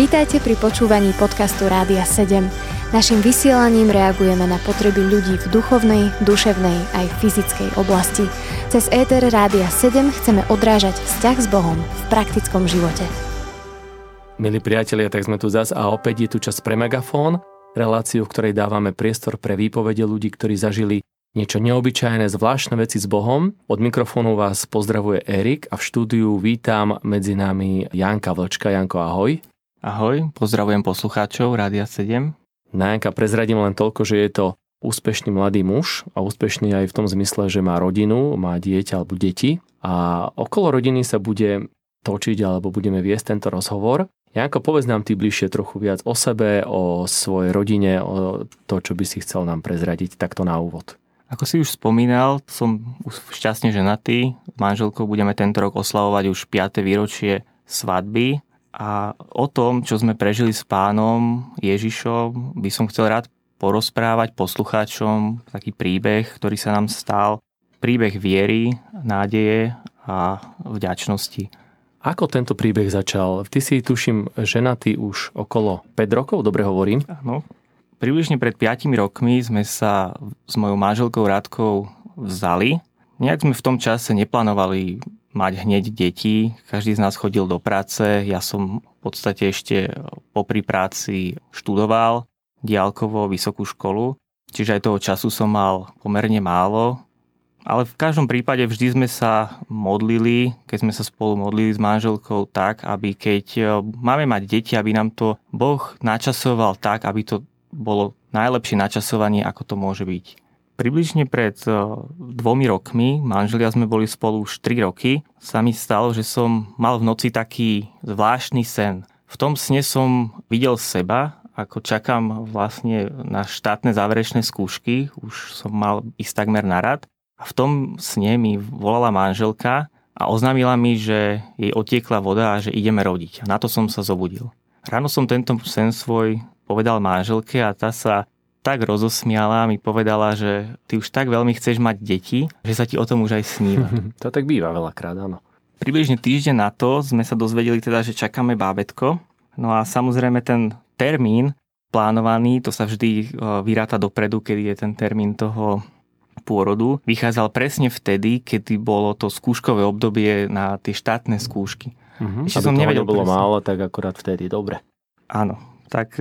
Vítajte pri počúvaní podcastu Rádia 7. Naším vysielaním reagujeme na potreby ľudí v duchovnej, duševnej aj fyzickej oblasti. Cez éter Rádia 7 chceme odrážať vzťah s Bohom v praktickom živote. Milí priatelia, tak sme tu zas a opäť je tu čas pre Megafón, reláciu, v ktorej dávame priestor pre výpovede ľudí, ktorí zažili niečo neobyčajné, zvláštne veci s Bohom. Od mikrofónu vás pozdravuje Erik a v štúdiu vítam medzi nami Janka Vlčka. Janko, ahoj. Ahoj, pozdravujem poslucháčov Rádia 7. Na Janka prezradím len toľko, že je to úspešný mladý muž a úspešný aj v tom zmysle, že má rodinu, má dieťa alebo deti a okolo rodiny sa bude točiť alebo budeme viesť tento rozhovor. Janko, povedz nám ty bližšie trochu viac o sebe, o svojej rodine, o to, čo by si chcel nám prezradiť takto na úvod. Ako si už spomínal, som už šťastne ženatý. S manželkou budeme tento rok oslavovať už 5. výročie svadby. A o tom, čo sme prežili s Pánom Ježišom, by som chcel rád porozprávať poslucháčom taký príbeh, ktorý sa nám stal. Príbeh viery, nádeje a vďačnosti. Ako tento príbeh začal? Ty si, tuším, ženatý už okolo 5 rokov, dobre hovorím? Áno. Približne pred 5 rokmi sme sa s mojou manželkou Radkou vzali. Nejak sme v tom čase neplánovali mať hneď deti. Každý z nás chodil do práce. Ja som v podstate ešte popri práci študoval diaľkovo vysokú školu. Čiže aj toho času som mal pomerne málo. Ale v každom prípade vždy sme sa modlili, keď sme sa spolu modlili s manželkou tak, aby keď máme mať deti, aby nám to Boh načasoval tak, aby to bolo najlepšie načasovanie, ako to môže byť. Približne pred 2 rokmi, manželia sme boli spolu už 3 roky, sa mi stalo, že som mal v noci taký zvláštny sen. V tom sne som videl seba, ako čakám vlastne na štátne záverečné skúšky, už som mal ísť takmer na rad. A v tom sne mi volala manželka a oznámila mi, že jej otiekla voda a že ideme rodiť. A na to som sa zobudil. Ráno som tento sen svoj povedal manželke a tá sa tak rozosmiala a mi povedala, že ty už tak veľmi chceš mať deti, že sa ti o tom už aj sníva. To tak býva veľakrát, áno. Približne týždeň na to sme sa dozvedeli teda, že čakáme bábätko. No a samozrejme ten termín plánovaný, to sa vždy vyráta dopredu, kedy je ten termín toho pôrodu, vychádzal presne vtedy, kedy bolo to skúškové obdobie na tie štátne skúšky. Ešte som nevedel presne. Aby toho nebolo málo, tak akurát vtedy, dobre. Áno. Tak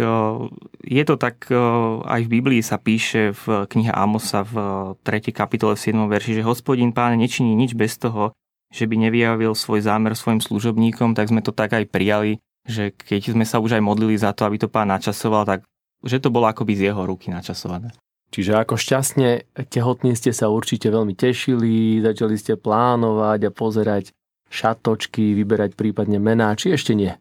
je to tak, aj v Biblii sa píše v knihe Amosa v 3. kapitole v 7. verši, že Hospodin Pán nečiní nič bez toho, že by nevyjavil svoj zámer svojim služobníkom, tak sme to tak aj prijali, že keď sme sa už aj modlili za to, aby to Pán načasoval, tak že to bolo akoby z jeho ruky načasované. Čiže ako šťastne tehotní ste sa určite veľmi tešili, začali ste plánovať a pozerať šatočky, vyberať prípadne mená, či ešte nie?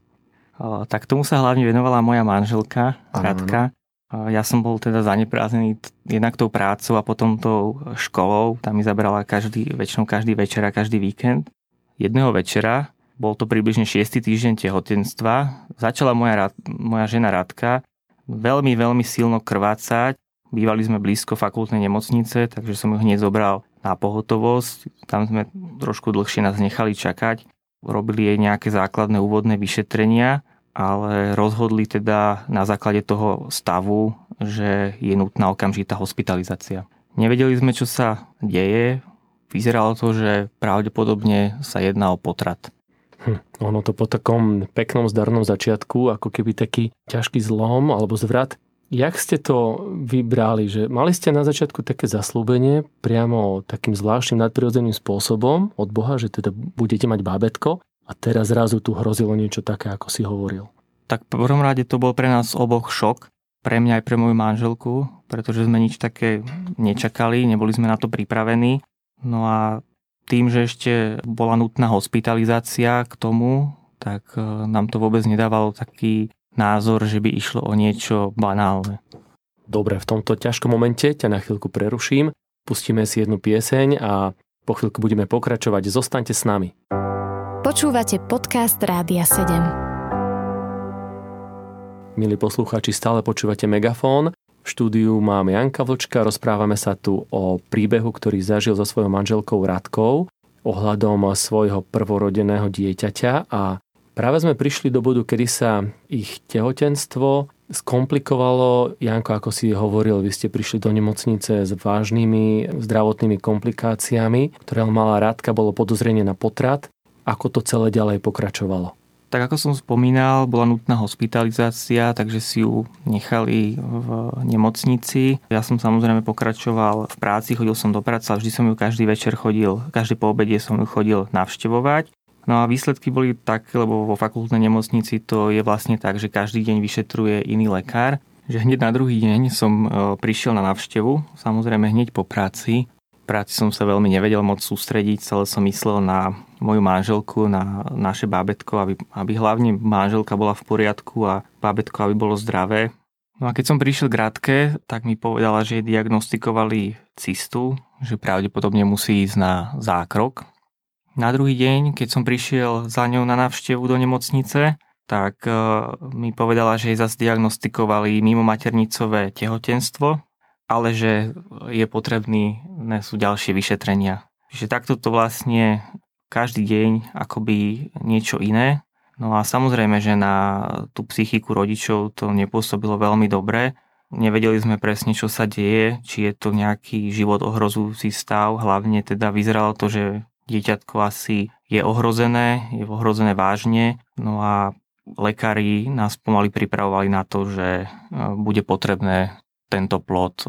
Tak tomu sa hlavne venovala moja manželka, Radka. Ja som bol teda zaneprázdnený jednak tou prácou a potom tou školou. Tam mi zabrala väčšinou každý večer a každý víkend. Jedného večera, bol to približne 6. týždeň tehotenstva, začala moja žena Radka veľmi, veľmi silno krvácať. Bývali sme blízko fakultnej nemocnice, takže som ju hneď zobral na pohotovosť. Tam sme trošku dlhšie nás nechali čakať. Robili jej nejaké základné úvodné vyšetrenia, ale rozhodli teda na základe toho stavu, že je nutná okamžitá hospitalizácia. Nevedeli sme, čo sa deje. Vyzeralo to, že pravdepodobne sa jedná o potrat. Ono to po takom peknom, zdarnom začiatku, ako keby taký ťažký zlom alebo zvrat. Jak ste to vybrali? Že mali ste na začiatku také zasľúbenie priamo takým zvláštnym nadprirodzeným spôsobom od Boha, že teda budete mať bábätko a teraz zrazu tu hrozilo niečo také, ako si hovoril. Tak v prvom rade to bol pre nás oboch šok, pre mňa aj pre moju manželku, pretože sme nič také nečakali, neboli sme na to pripravení. No a tým, že ešte bola nutná hospitalizácia k tomu, tak nám to vôbec nedávalo taký názor, že by išlo o niečo banálne. Dobre, v tomto ťažkom momente ťa na chvíľku preruším, pustíme si jednu pieseň a po chvíľku budeme pokračovať. Zostaňte s nami. Počúvate podcast Rádia 7. Milí poslucháči, stále počúvate Megafón. V štúdiu máme Janka Vlčka, rozprávame sa tu o príbehu, ktorý zažil so svojou manželkou Radkou ohľadom svojho prvorodeného dieťaťa a Práve sme prišli do bodu, kedy sa ich tehotenstvo skomplikovalo. Janko, ako si hovoril, vy ste prišli do nemocnice s vážnymi zdravotnými komplikáciami, ktoré mala Radka, bolo podozrenie na potrat. Ako to celé ďalej pokračovalo? Tak ako som spomínal, bola nutná hospitalizácia, takže si ju nechali v nemocnici. Ja som samozrejme pokračoval v práci, chodil som do práce, vždy som ju každý večer chodil, každý po obede som ju chodil navštevovať. No a výsledky boli také, lebo vo fakultnej nemocnici to je vlastne tak, že každý deň vyšetruje iný lekár, že hneď na druhý deň som prišiel na návštevu, samozrejme hneď po práci. V práci som sa veľmi nevedel moc sústrediť, celé som myslel na moju manželku, na naše bábätko, aby hlavne manželka bola v poriadku a bábätko, aby bolo zdravé. No a keď som prišiel k Radke, tak mi povedala, že diagnostikovali cystu, že pravdepodobne musí ísť na zákrok. Na druhý deň, keď som prišiel za ňou na návštevu do nemocnice, tak mi povedala, že jej zase diagnostikovali mimomaternicové tehotenstvo, ale že je potrebné sú ďalšie vyšetrenia. Čiže takto to vlastne každý deň akoby niečo iné. No a samozrejme, že na tú psychiku rodičov to nepôsobilo veľmi dobre. Nevedeli sme presne, čo sa deje, či je to nejaký život ohrozujúci stav. Hlavne teda vyzeralo to, že dieťatko asi je ohrozené vážne. No a lekári nás pomaly pripravovali na to, že bude potrebné tento plod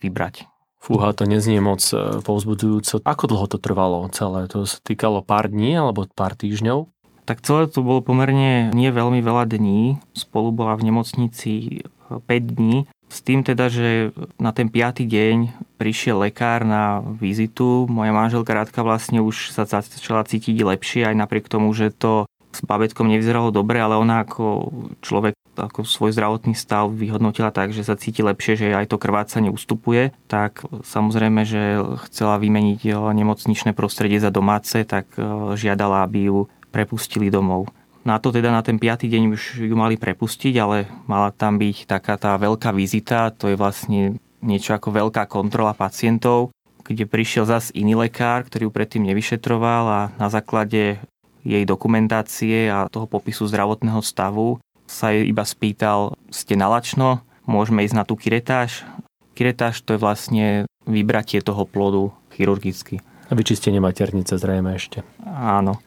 vybrať. Fúha, to neznie moc povzbudzujúco. Ako dlho to trvalo celé? To sa týkalo pár dní alebo pár týždňov? Tak celé to bolo pomerne nie veľmi veľa dní. Spolu bola v nemocnici 5 dní. S tým teda, že na ten 5. deň prišiel lekár na vizitu. Moja manželka Radka vlastne už sa začala cítiť lepšie, aj napriek tomu, že to s babetkom nevyzeralo dobre, ale ona ako človek ako svoj zdravotný stav vyhodnotila tak, že sa cíti lepšie, že aj to krvácanie ustupuje, tak samozrejme, že chcela vymeniť nemocničné prostredie za domáce, tak žiadala, aby ju prepustili domov. Na to teda na ten 5. deň už ju mali prepustiť, ale mala tam byť taká tá veľká vizita, to je vlastne niečo ako veľká kontrola pacientov, kde prišiel zase iný lekár, ktorý ju predtým nevyšetroval a na základe jej dokumentácie a toho popisu zdravotného stavu sa jej iba spýtal, ste nalačno, môžeme ísť na tú kiretáž. Kiretáž to je vlastne vybratie toho plodu chirurgicky. A vyčistenie maternice zrejme ešte. Áno.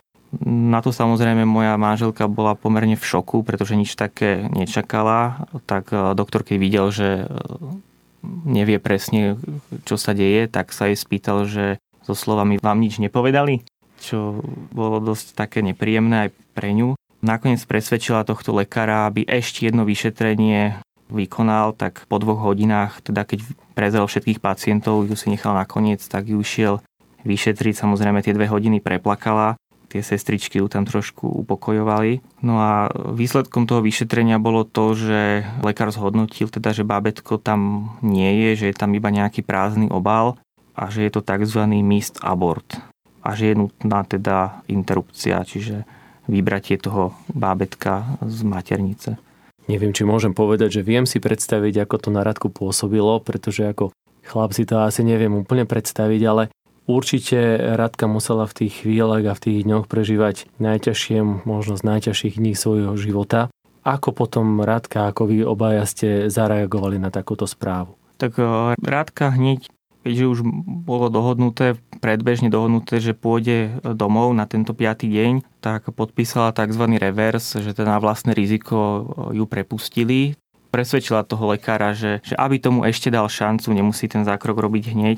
Na to samozrejme moja manželka bola pomerne v šoku, pretože nič také nečakala. Tak doktor, keď videl, že nevie presne, čo sa deje, tak sa jej spýtal, že so slovami vám nič nepovedali, čo bolo dosť také nepríjemné aj pre ňu. Nakoniec presvedčila tohto lekára, aby ešte jedno vyšetrenie vykonal, tak po 2 hodinách, teda keď prezrel všetkých pacientov, ju si nechal nakoniec, tak ju išiel vyšetriť. Samozrejme tie 2 hodiny preplakala, tie sestričky ju tam trošku upokojovali. No a výsledkom toho vyšetrenia bolo to, že lekár zhodnotil, teda, že bábätko tam nie je, že je tam iba nejaký prázdny obal a že je to tzv. Missed abort. A že je nutná teda interrupcia, čiže vybratie toho bábätka z maternice. Neviem, či môžem povedať, že viem si predstaviť, ako to na Radku pôsobilo, pretože ako chlap si to asi neviem úplne predstaviť, ale určite Radka musela v tých chvíľach a v tých dňoch prežívať najťažšie, možno z najťažších dní svojho života. Ako potom Radka, ako vy obaja ste zareagovali na takúto správu? Tak Radka hneď, keďže už bolo predbežne dohodnuté, že pôjde domov na tento 5. deň, tak podpísala tzv. Revers, že teda na vlastné riziko ju prepustili. Presvedčila toho lekára, že aby tomu ešte dal šancu, nemusí ten zákrok robiť hneď.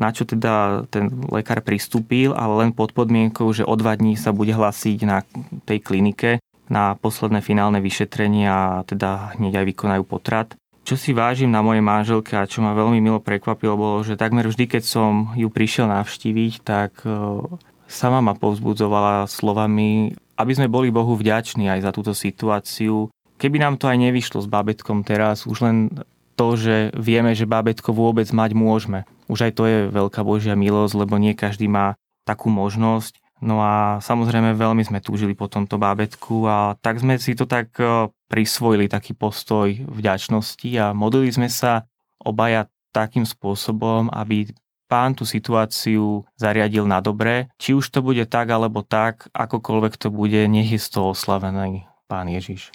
Na čo teda ten lekár pristúpil, ale len pod podmienkou, že o 2 dní sa bude hlásiť na tej klinike na posledné finálne vyšetrenie a teda hneď aj vykonajú potrat. Čo si vážim na mojej manželke a čo ma veľmi milo prekvapilo, bolo, že takmer vždy, keď som ju prišiel navštíviť, tak sama ma povzbudzovala slovami, aby sme boli Bohu vďační aj za túto situáciu. Keby nám to aj nevyšlo s bábätkom teraz, už len to, že vieme, že bábätko vôbec mať môžeme. Už aj to je veľká Božia milosť, lebo nie každý má takú možnosť. No a samozrejme veľmi sme túžili po tomto bábätku a tak sme si to tak prisvojili taký postoj vďačnosti a modlili sme sa obaja takým spôsobom, aby Pán tú situáciu zariadil na dobré. Či už to bude tak, alebo tak, akokoľvek to bude, nech je z toho oslavený Pán Ježiš.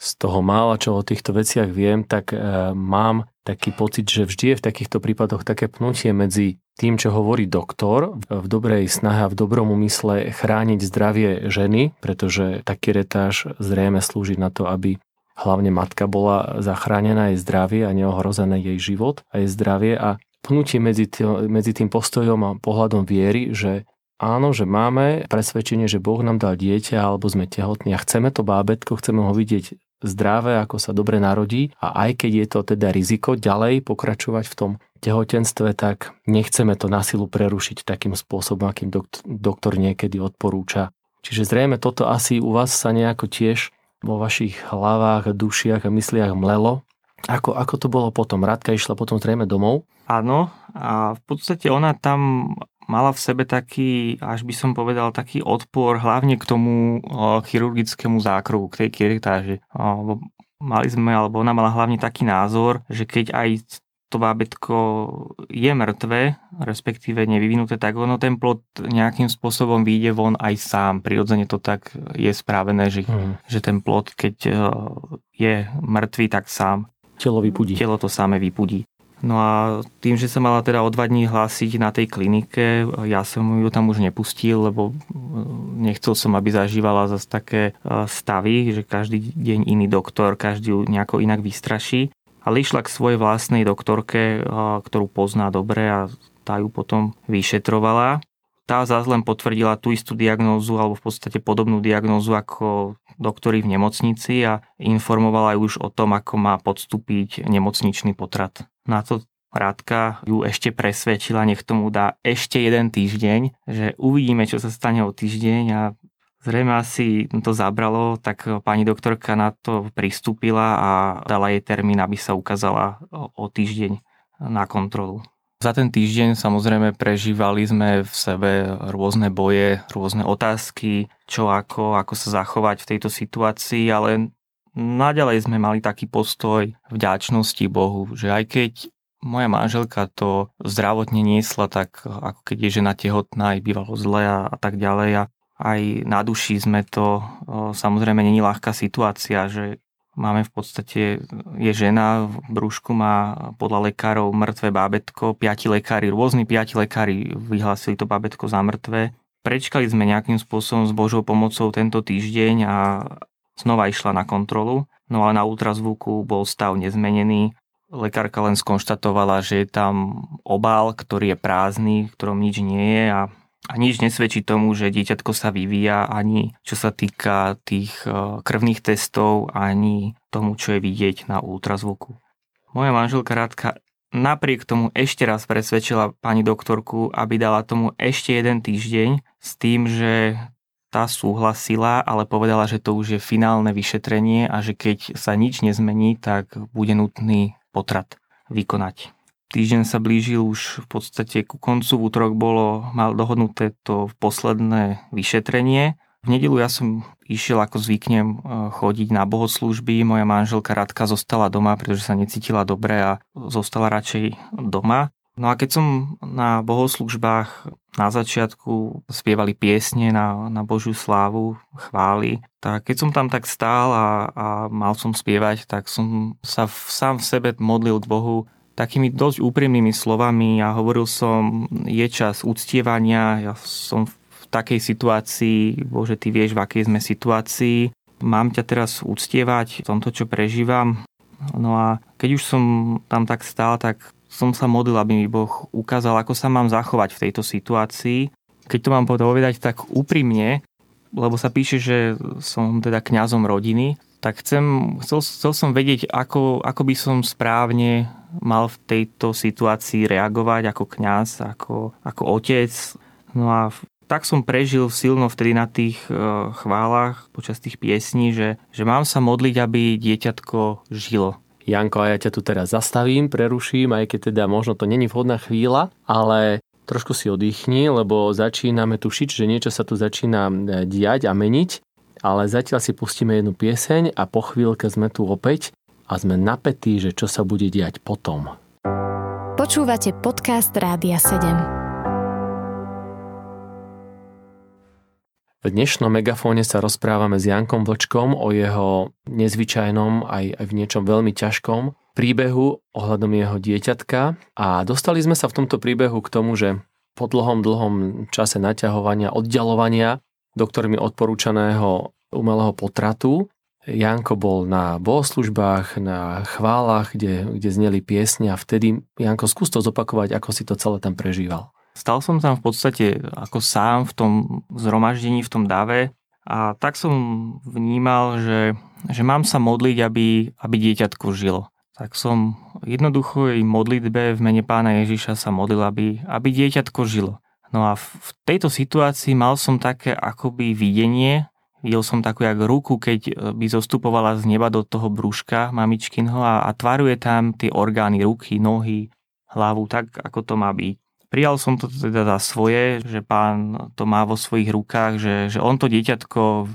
Z toho mála, čo o týchto veciach viem, tak mám taký pocit, že vždy je v takýchto prípadoch také pnutie medzi tým, čo hovorí doktor, v dobrej snahe a v dobrom úmysle chrániť zdravie ženy, pretože taký retáž zrejme slúži na to, aby hlavne matka bola zachránená, jej zdravie a neohrozené jej život a jej zdravie, a pnutie medzi tým postojom a pohľadom viery, že áno, že máme presvedčenie, že Boh nám dal dieťa alebo sme tehotní a chceme to bábätko, chceme ho vidieť zdravé, ako sa dobre narodí, a aj keď je to teda riziko ďalej pokračovať v tom tehotenstve, tak nechceme to na silu prerušiť takým spôsobom, akým doktor niekedy odporúča. Čiže zrejme toto asi u vás sa nejako tiež vo vašich hlavách, dušiach a mysliach mlelo. Ako to bolo potom? Radka išla potom zrejme domov? Áno, a v podstate ona tam mala v sebe taký, až by som povedal, taký odpor hlavne k tomu chirurgickému zákroku, k tej kieretáži. Mali sme, alebo ona mala hlavne taký názor, že keď aj to bábätko je mŕtve, respektíve nevyvinuté, tak ono ten plod nejakým spôsobom vyjde von aj sám. Prirodzene to tak je správené, že ten plod, keď je mŕtvý, tak sám. Telo to samé vypudí. No a tým, že sa mala teda o 2 dní hlásiť na tej klinike, ja som ju tam už nepustil, lebo nechcel som, aby zažívala zase také stavy, že každý deň iný doktor, každý ju nejako inak vystraší. Ale išla k svojej vlastnej doktorke, ktorú pozná dobre, a tá ju potom vyšetrovala. Tá zás len potvrdila tú istú diagnózu, alebo v podstate podobnú diagnózu ako doktori v nemocnici, a informovala ju už o tom, ako má podstúpiť nemocničný potrat. Na to Radka ju ešte presvedčila, nech tomu dá ešte 1 týždeň, že uvidíme, čo sa stane o týždeň, a zrejme asi to zabralo, tak pani doktorka na to pristúpila a dala jej termín, aby sa ukázala o týždeň na kontrolu. Za ten týždeň samozrejme prežívali sme v sebe rôzne boje, rôzne otázky, čo ako sa zachovať v tejto situácii, ale naďalej sme mali taký postoj vďačnosti Bohu, že aj keď moja manželka to zdravotne niesla, tak ako keď je žena tehotná, aj bývalo zle a tak ďalej. A aj na duši sme to, samozrejme není ľahká situácia, že máme v podstate, je žena, v brúšku má podľa lekárov mŕtve bábätko, 5 lekári, rôzni 5 lekári vyhlásili to bábätko za mŕtve. Prečkali sme nejakým spôsobom s Božou pomocou tento týždeň a znova išla na kontrolu, no ale na ultrazvuku bol stav nezmenený. Lekárka len skonštatovala, že je tam obal, ktorý je prázdny, v ktorom nič nie je, a nič nesvedčí tomu, že dieťatko sa vyvíja, ani čo sa týka tých krvných testov, ani tomu, čo je vidieť na ultrazvuku. Moja manželka Radka napriek tomu ešte raz presvedčila pani doktorku, aby dala tomu ešte 1 týždeň, s tým, že tá súhlasila, ale povedala, že to už je finálne vyšetrenie a že keď sa nič nezmení, tak bude nutný potrat vykonať. Týždeň sa blížil už v podstate ku koncu, v útorok mal dohodnuté to posledné vyšetrenie. V nedeľu ja som išiel, ako zvyknem, chodiť na bohoslúžby. Moja manželka Radka zostala doma, pretože sa necítila dobre a zostala radšej doma. No a keď som na bohoslúžbách na začiatku spievali piesne na Božiu slávu, chvály, tak keď som tam tak stál a mal som spievať, tak som sa sám v sebe modlil k Bohu takými dosť úprimnými slovami a hovoril som, je čas uctievania, ja som v takej situácii, Bože, Ty vieš, v akej sme situácii, mám ťa teraz uctievať v tomto, čo prežívam. No a keď už som tam tak stál, tak som sa modlil, aby mi Boh ukázal, ako sa mám zachovať v tejto situácii. Keď to mám povedať tak úprimne, lebo sa píše, že som teda kňazom rodiny, tak chcel som vedieť, ako by som správne mal v tejto situácii reagovať ako kňaz, ako otec. No a tak som prežil silno vtedy na tých chválach, počas tých piesní, že mám sa modliť, aby dieťatko žilo. Janko, a ja ťa tu teraz zastavím, preruším, aj keď teda možno to není vhodná chvíľa, ale trošku si oddychni, lebo začíname tušiť, že niečo sa tu začína diať a meniť, ale zatiaľ si pustíme 1 pieseň a po chvíľke sme tu opäť a sme napätí, že čo sa bude diať potom. Počúvate podcast Rádia 7. V dnešnom Megafóne sa rozprávame s Jankom Vlčkom o jeho nezvyčajnom aj v niečom veľmi ťažkom príbehu ohľadom jeho dieťatka. A dostali sme sa v tomto príbehu k tomu, že po dlhom čase naťahovania, oddialovania doktormi odporúčaného umelého potratu Janko bol na bohoslužbách, na chválach, kde zneli piesne, a vtedy, Janko, skús to zopakovať, ako si to celé tam prežíval. Stal som tam v podstate ako sám v tom zhromaždení, v tom dáve, a tak som vnímal, že mám sa modliť, aby dieťatko žilo. Tak som jednoducho jej modlitbe v mene Pána Ježiša sa modlil, aby dieťatko žilo. No a v tejto situácii mal som také akoby videnie. Videl som takú jak ruku, keď by zostupovala z neba do toho brúška mamičkinho a tvaruje tam tie orgány, ruky, nohy, hlavu, tak ako to má byť. Prijal som to teda za svoje, že Pán to má vo svojich rukách, že on to dieťatko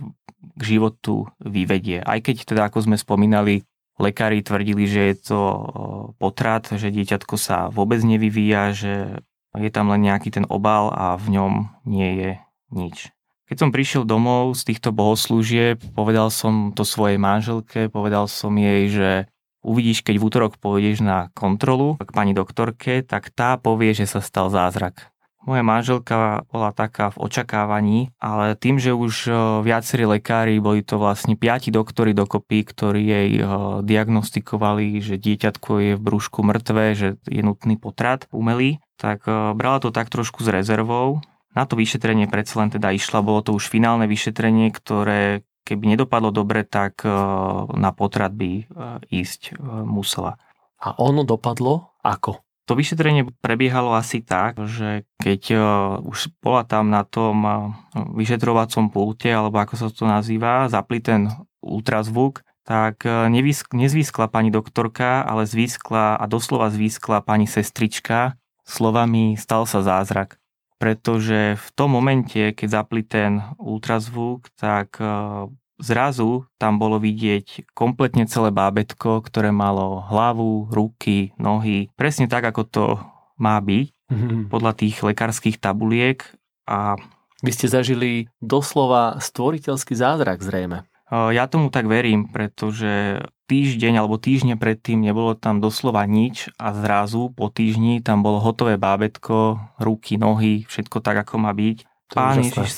k životu vyvedie. Aj keď teda, ako sme spomínali, lekári tvrdili, že je to potrat, že dieťatko sa vôbec nevyvíja, že je tam len nejaký ten obal a v ňom nie je nič. Keď som prišiel domov z týchto bohoslúžieb, povedal som to svojej manželke, povedal som jej, že uvidíš, keď v útorok pôjdeš na kontrolu k pani doktorke, tak tá povie, že sa stal zázrak. Moja manželka bola taká v očakávaní, ale tým, že už viacerí lekári, boli to vlastne 5 doktori dokopy, ktorí jej diagnostikovali, že dieťatko je v brúšku mŕtve, že je nutný potrat umelý, tak brala to tak trošku s rezervou. Na to vyšetrenie predsa len teda išla, bolo to už finálne vyšetrenie, ktoré keby nedopadlo dobre, tak na potrat by ísť musela. A ono dopadlo ako? To vyšetrenie prebiehalo asi tak, že keď už bola tam na tom vyšetrovacom pulte, alebo ako sa to nazýva, zapli ten ultrazvuk, tak nezvískla pani doktorka, ale zvískla a doslova zvískla pani sestrička slovami "stal sa zázrak". Pretože v tom momente, keď zapli ten ultrazvuk, tak zrazu tam bolo vidieť kompletne celé bábätko, ktoré malo hlavu, ruky, nohy. Presne tak, ako to má byť, podľa tých lekárskych tabuliek. A vy ste zažili doslova stvoriteľský zázrak zrejme. Ja tomu tak verím, pretože týždeň alebo týždne predtým nebolo tam doslova nič a zrazu po týždni tam bolo hotové bábätko, ruky, nohy, všetko tak, ako má byť. Pán Ježiš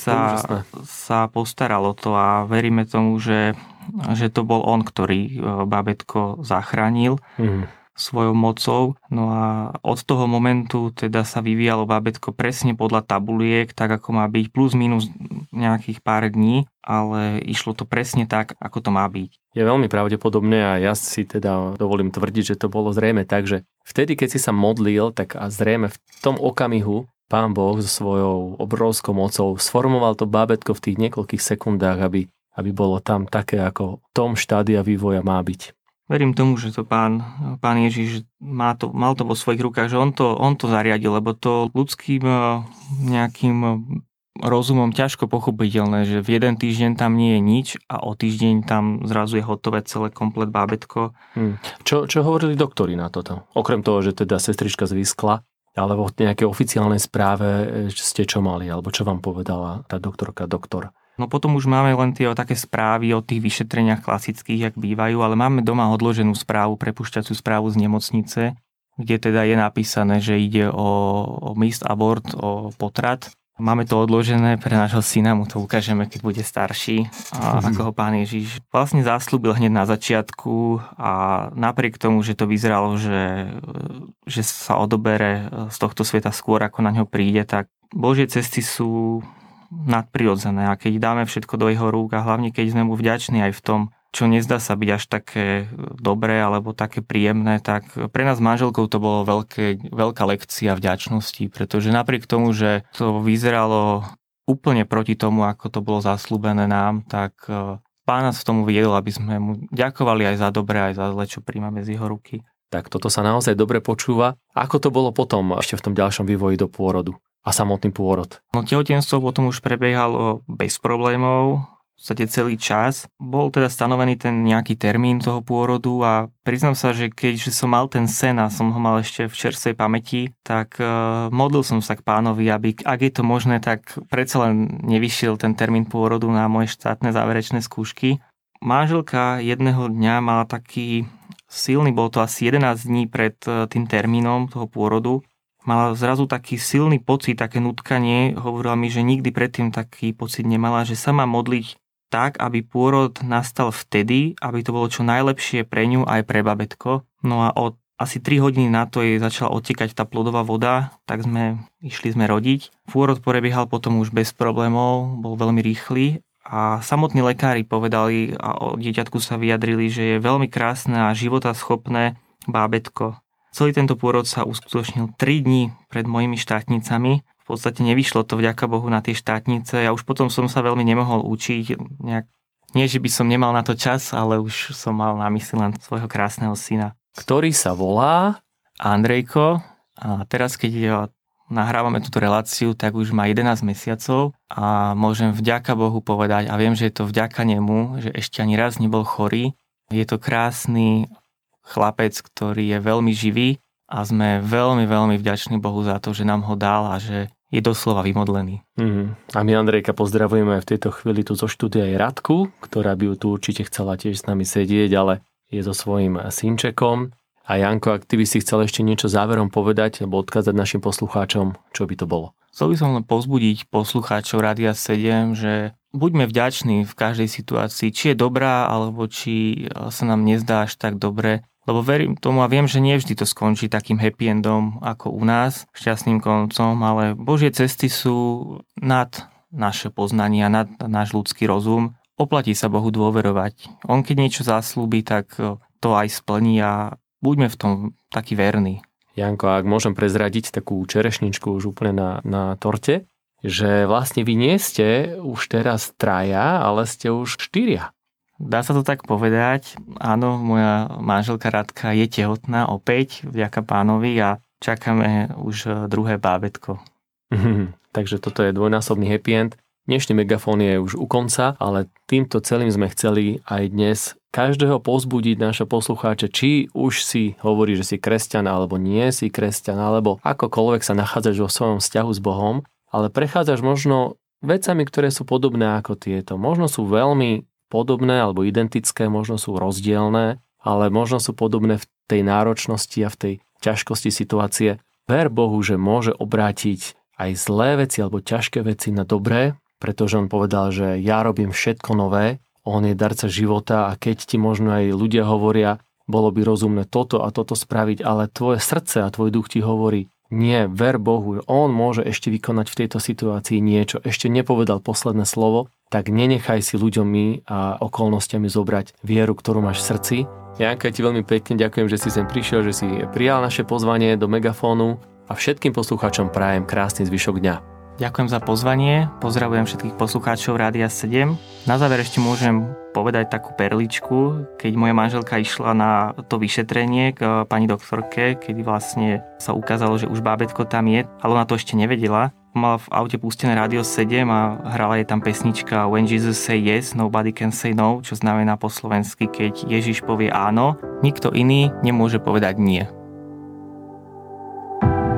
sa postaral o to a veríme tomu, že to bol on, ktorý bábätko zachránil svojou mocou. No a od toho momentu teda sa vyvíjalo bábätko presne podľa tabuliek, tak ako má byť, plus minus nejakých pár dní, ale išlo to presne tak, ako to má byť. Je veľmi pravdepodobné a ja si teda dovolím tvrdiť, že to bolo zrejme tak, že vtedy, keď si sa modlil, tak a zrejme v tom okamihu Pán Boh so svojou obrovskou mocou sformoval to bábätko v tých niekoľkých sekundách, aby bolo tam také, ako v tom štádia vývoja má byť. Verím tomu, že to pán Ježiš mal to vo svojich rukách, že on to zariadil, lebo to ľudským nejakým rozumom ťažko pochopiteľné, že v jeden týždeň tam nie je nič a o týždeň tam zrazu je hotové celé komplet bábätko. Čo hovorili doktori na toto? Okrem toho, že teda sestrička zviskla, ale vo nejakej oficiálnej správe ste čo mali, alebo čo vám povedala tá doktor? No potom už máme len tie také správy o tých vyšetreniach klasických, jak bývajú, ale máme doma odloženú správu, prepušťaciu správu z nemocnice, kde teda je napísané, že ide o missed abort, o potrat. Máme to odložené pre nášho syna, mu to ukážeme, keď bude starší, ako ho Pán Ježiš vlastne zasľúbil hneď na začiatku, a napriek tomu, že to vyzeralo, že sa odobere z tohto sveta skôr, ako na ňo príde, tak Božie cesty sú nadprirodzené, a keď dáme všetko do jeho rúk a hlavne keď sme mu vďační aj v tom, čo nezdá sa byť až také dobré alebo také príjemné, tak pre nás s manželkou to bolo veľká lekcia vďačnosti, pretože napriek tomu, že to vyzeralo úplne proti tomu, ako to bolo zaslúbené nám, tak Pán nás v tomu viedol, aby sme mu ďakovali aj za dobré, aj za zle, čo príjmame z jeho ruky. Tak toto sa naozaj dobre počúva. Ako to bolo potom ešte v tom ďalšom vývoji do pôrodu a samotný pôrod? No, tehotenstvo potom už prebiehalo bez problémov. v podstate celý čas. Bol teda stanovený ten nejaký termín toho pôrodu a priznám sa, že keďže som mal ten sen a som ho mal ešte v čerstvej pamäti, tak modlil som sa k pánovi, aby ak je to možné, tak predsa len nevyšiel ten termín pôrodu na moje štátne záverečné skúšky. Manželka jedného dňa mala taký silný, bol to asi 11 dní pred tým termínom toho pôrodu, mala zrazu taký silný pocit, také nutkanie, hovorila mi, že nikdy predtým taký pocit nemala, že sa má modliť tak, aby pôrod nastal vtedy, aby to bolo čo najlepšie pre ňu aj pre babetko. No a od asi 3 hodiny na to jej začala odtekať tá plodová voda, tak išli sme rodiť. Pôrod prebiehal potom už bez problémov, bol veľmi rýchly a samotní lekári povedali a o dieťatku sa vyjadrili, že je veľmi krásne a životaschopné bábätko. Celý tento pôrod sa uskutočnil 3 dní pred mojimi štátnicami. V podstate nevyšlo to vďaka Bohu na tie štátnice. Ja už potom som sa veľmi nemohol učiť. Nie, že by som nemal na to čas, ale už som mal na mysli len svojho krásneho syna. Ktorý sa volá Andrejko. A teraz, keď nahrávame túto reláciu, tak už má 11 mesiacov a môžem vďaka Bohu povedať, a viem, že je to vďaka nemu, že ešte ani raz nebol chorý. Je to krásny chlapec, ktorý je veľmi živý. A sme veľmi, veľmi vďační Bohu za to, že nám ho dal a že je doslova vymodlený. A my Andrejka pozdravujeme aj v tejto chvíli tu zo štúdia aj Radku, ktorá by ju tu určite chcela tiež s nami sedieť, ale je so svojím synčekom. A Janko, ak ty by si chcel ešte niečo záverom povedať alebo odkázať našim poslucháčom, čo by to bolo? Chcel by som len povzbudiť poslucháčov Rádia 7, že buďme vďační v každej situácii, či je dobrá, alebo či sa nám nezdá až tak dobre. Lebo verím tomu a viem, že nie vždy to skončí takým happy endom ako u nás, šťastným koncom, ale Božie cesty sú nad naše poznania, nad náš ľudský rozum. Oplatí sa Bohu dôverovať. On keď niečo zaslúbi, tak to aj splní a buďme v tom takí verní. Janko, ak môžem prezradiť takú čerešničku už úplne na torte, že vlastne vy nie ste už teraz 3, ale ste už 4. Dá sa to tak povedať. Áno, moja manželka Radka je tehotná opäť, vďaka pánovi a čakáme už druhé bábätko. Takže toto je dvojnásobný happy end. Dnešný Megafón je už u konca, ale týmto celým sme chceli aj dnes každého povzbudiť naše poslucháče, či už si hovorí, že si kresťan, alebo nie si kresťan, alebo akokoľvek sa nachádzaš vo svojom vzťahu s Bohom, ale prechádzaš možno vecami, ktoré sú podobné ako tieto. Možno sú veľmi podobné alebo identické, možno sú rozdielne, ale možno sú podobné v tej náročnosti a v tej ťažkosti situácie. Ver Bohu, že môže obrátiť aj zlé veci alebo ťažké veci na dobré, pretože on povedal, že ja robím všetko nové, on je darca života a keď ti možno aj ľudia hovoria, bolo by rozumné toto a toto spraviť, ale tvoje srdce a tvoj duch ti hovorí, nie, ver Bohu, on môže ešte vykonať v tejto situácii niečo, ešte nepovedal posledné slovo, tak nenechaj si ľuďom a okolnostiami zobrať vieru, ktorú máš v srdci. Janka, ti veľmi pekne ďakujem, že si sem prišiel, že si prijal naše pozvanie do Megafónu a všetkým poslucháčom prajem krásny zvyšok dňa. Ďakujem za pozvanie, pozdravujem všetkých poslucháčov Rádia 7. Na záver ešte môžem povedať takú perličku, keď moja manželka išla na to vyšetrenie k pani doktorke, kedy vlastne sa ukázalo, že už bábätko tam je, ale ona to ešte nevedela. Mala v aute pustené Rádio 7 a hrala jej tam pesnička When Jesus Says Yes, Nobody Can Say No, čo znamená po slovensky, keď Ježiš povie áno, nikto iný nemôže povedať nie.